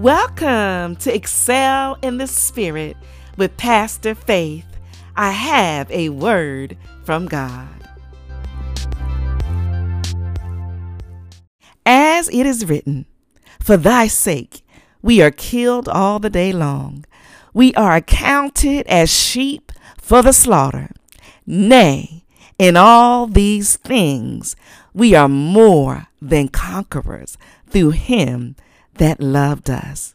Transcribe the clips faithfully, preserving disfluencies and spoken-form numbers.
Welcome to Excel in the Spirit with Pastor Faith. I have a word from God. As it is written, "For thy sake we are killed all the day long. We are accounted as sheep for the slaughter. Nay, in all these things we are more than conquerors through him that loved us."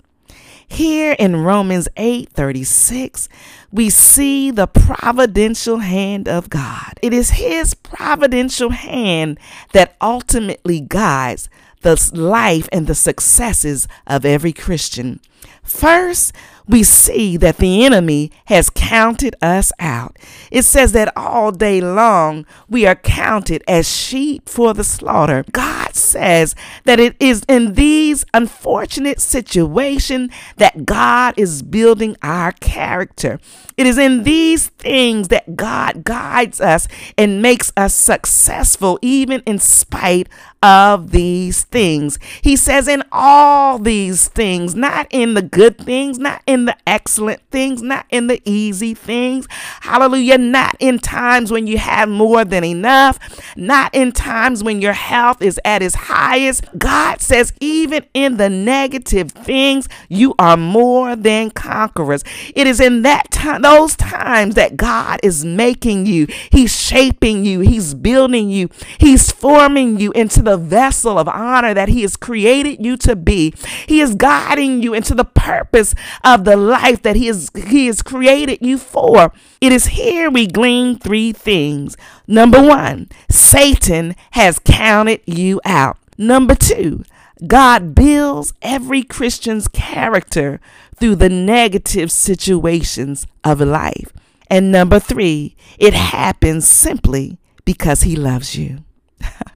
Here in Romans eight thirty-six, we see the providential hand of God. It is his providential hand that ultimately guides the life and the successes of every Christian. First, we see that the enemy has counted us out. It says that all day long we are counted as sheep for the slaughter. God says that it is in these unfortunate situations that God is building our character. It is in these things that God guides us and makes us successful, even in spite of these things. He says in all these things, not in the good things, not in the excellent things, not in the easy things. Hallelujah. Not in times when you have more than enough, not in times when your health is at its highest. God says, even in the negative things, you are more than conquerors. It is in that time, those times that God is making you, he's shaping you, he's building you, he's forming you into the vessel of honor that he has created you to be. He is guiding you into the purpose of the life that he has he has created you for. It is here we glean three things. Number one, Satan has counted you out. Number two, God builds every Christian's character through the negative situations of life. And number three, it happens simply because he loves you.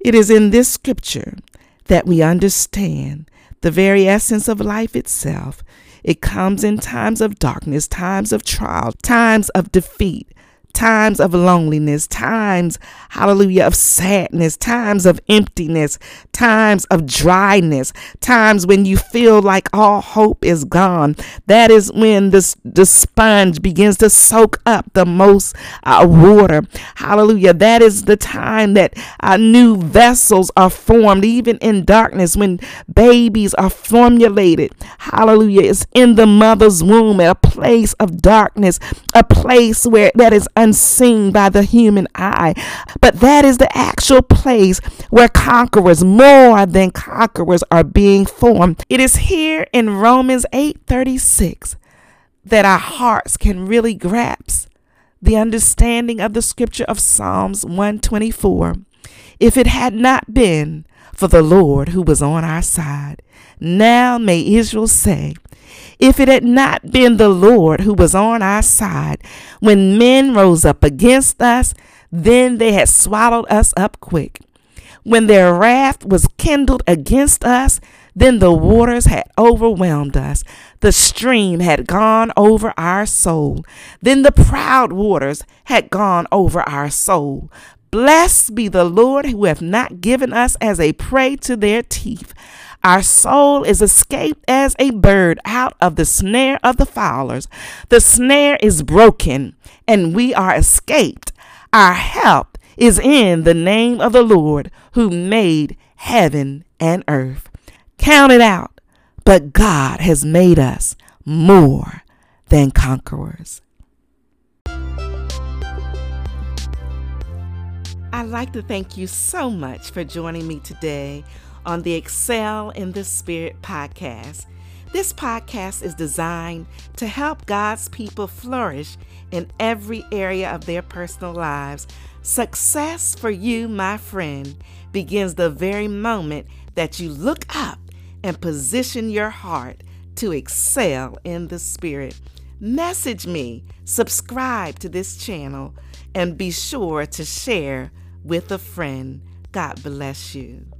It is in this scripture that we understand the very essence of life itself. It comes in times of darkness, times of trial, times of defeat, times of loneliness, times, hallelujah, of sadness, times of emptiness, times of dryness, times when you feel like all hope is gone. That is when this the sponge begins to soak up the most uh, water. Hallelujah. That is the time that uh, new vessels are formed, even in darkness, when babies are formulated. Hallelujah. It's in the mother's womb, at a place of darkness, a place where that is unseen. Unseen by the human eye. But that is the actual place where conquerors, more than conquerors, are being formed. It is here in Romans eight thirty-six that our hearts can really grasp the understanding of the scripture of Psalms one twenty-four. "If it had not been for the Lord who was on our side." Now may Israel say, "If it had not been the Lord who was on our side, when men rose up against us, then they had swallowed us up quick. When their wrath was kindled against us, then the waters had overwhelmed us. The stream had gone over our soul. Then the proud waters had gone over our soul. Blessed be the Lord who hath not given us as a prey to their teeth. Our soul is escaped as a bird out of the snare of the fowlers. The snare is broken and we are escaped. Our help is in the name of the Lord who made heaven and earth." Count it out. But God has made us more than conquerors. I'd like to thank you so much for joining me today on the Excel in the Spirit podcast. This podcast is designed to help God's people flourish in every area of their personal lives. Success for you, my friend, begins the very moment that you look up and position your heart to excel in the Spirit. Message me, subscribe to this channel, and be sure to share with a friend. God bless you.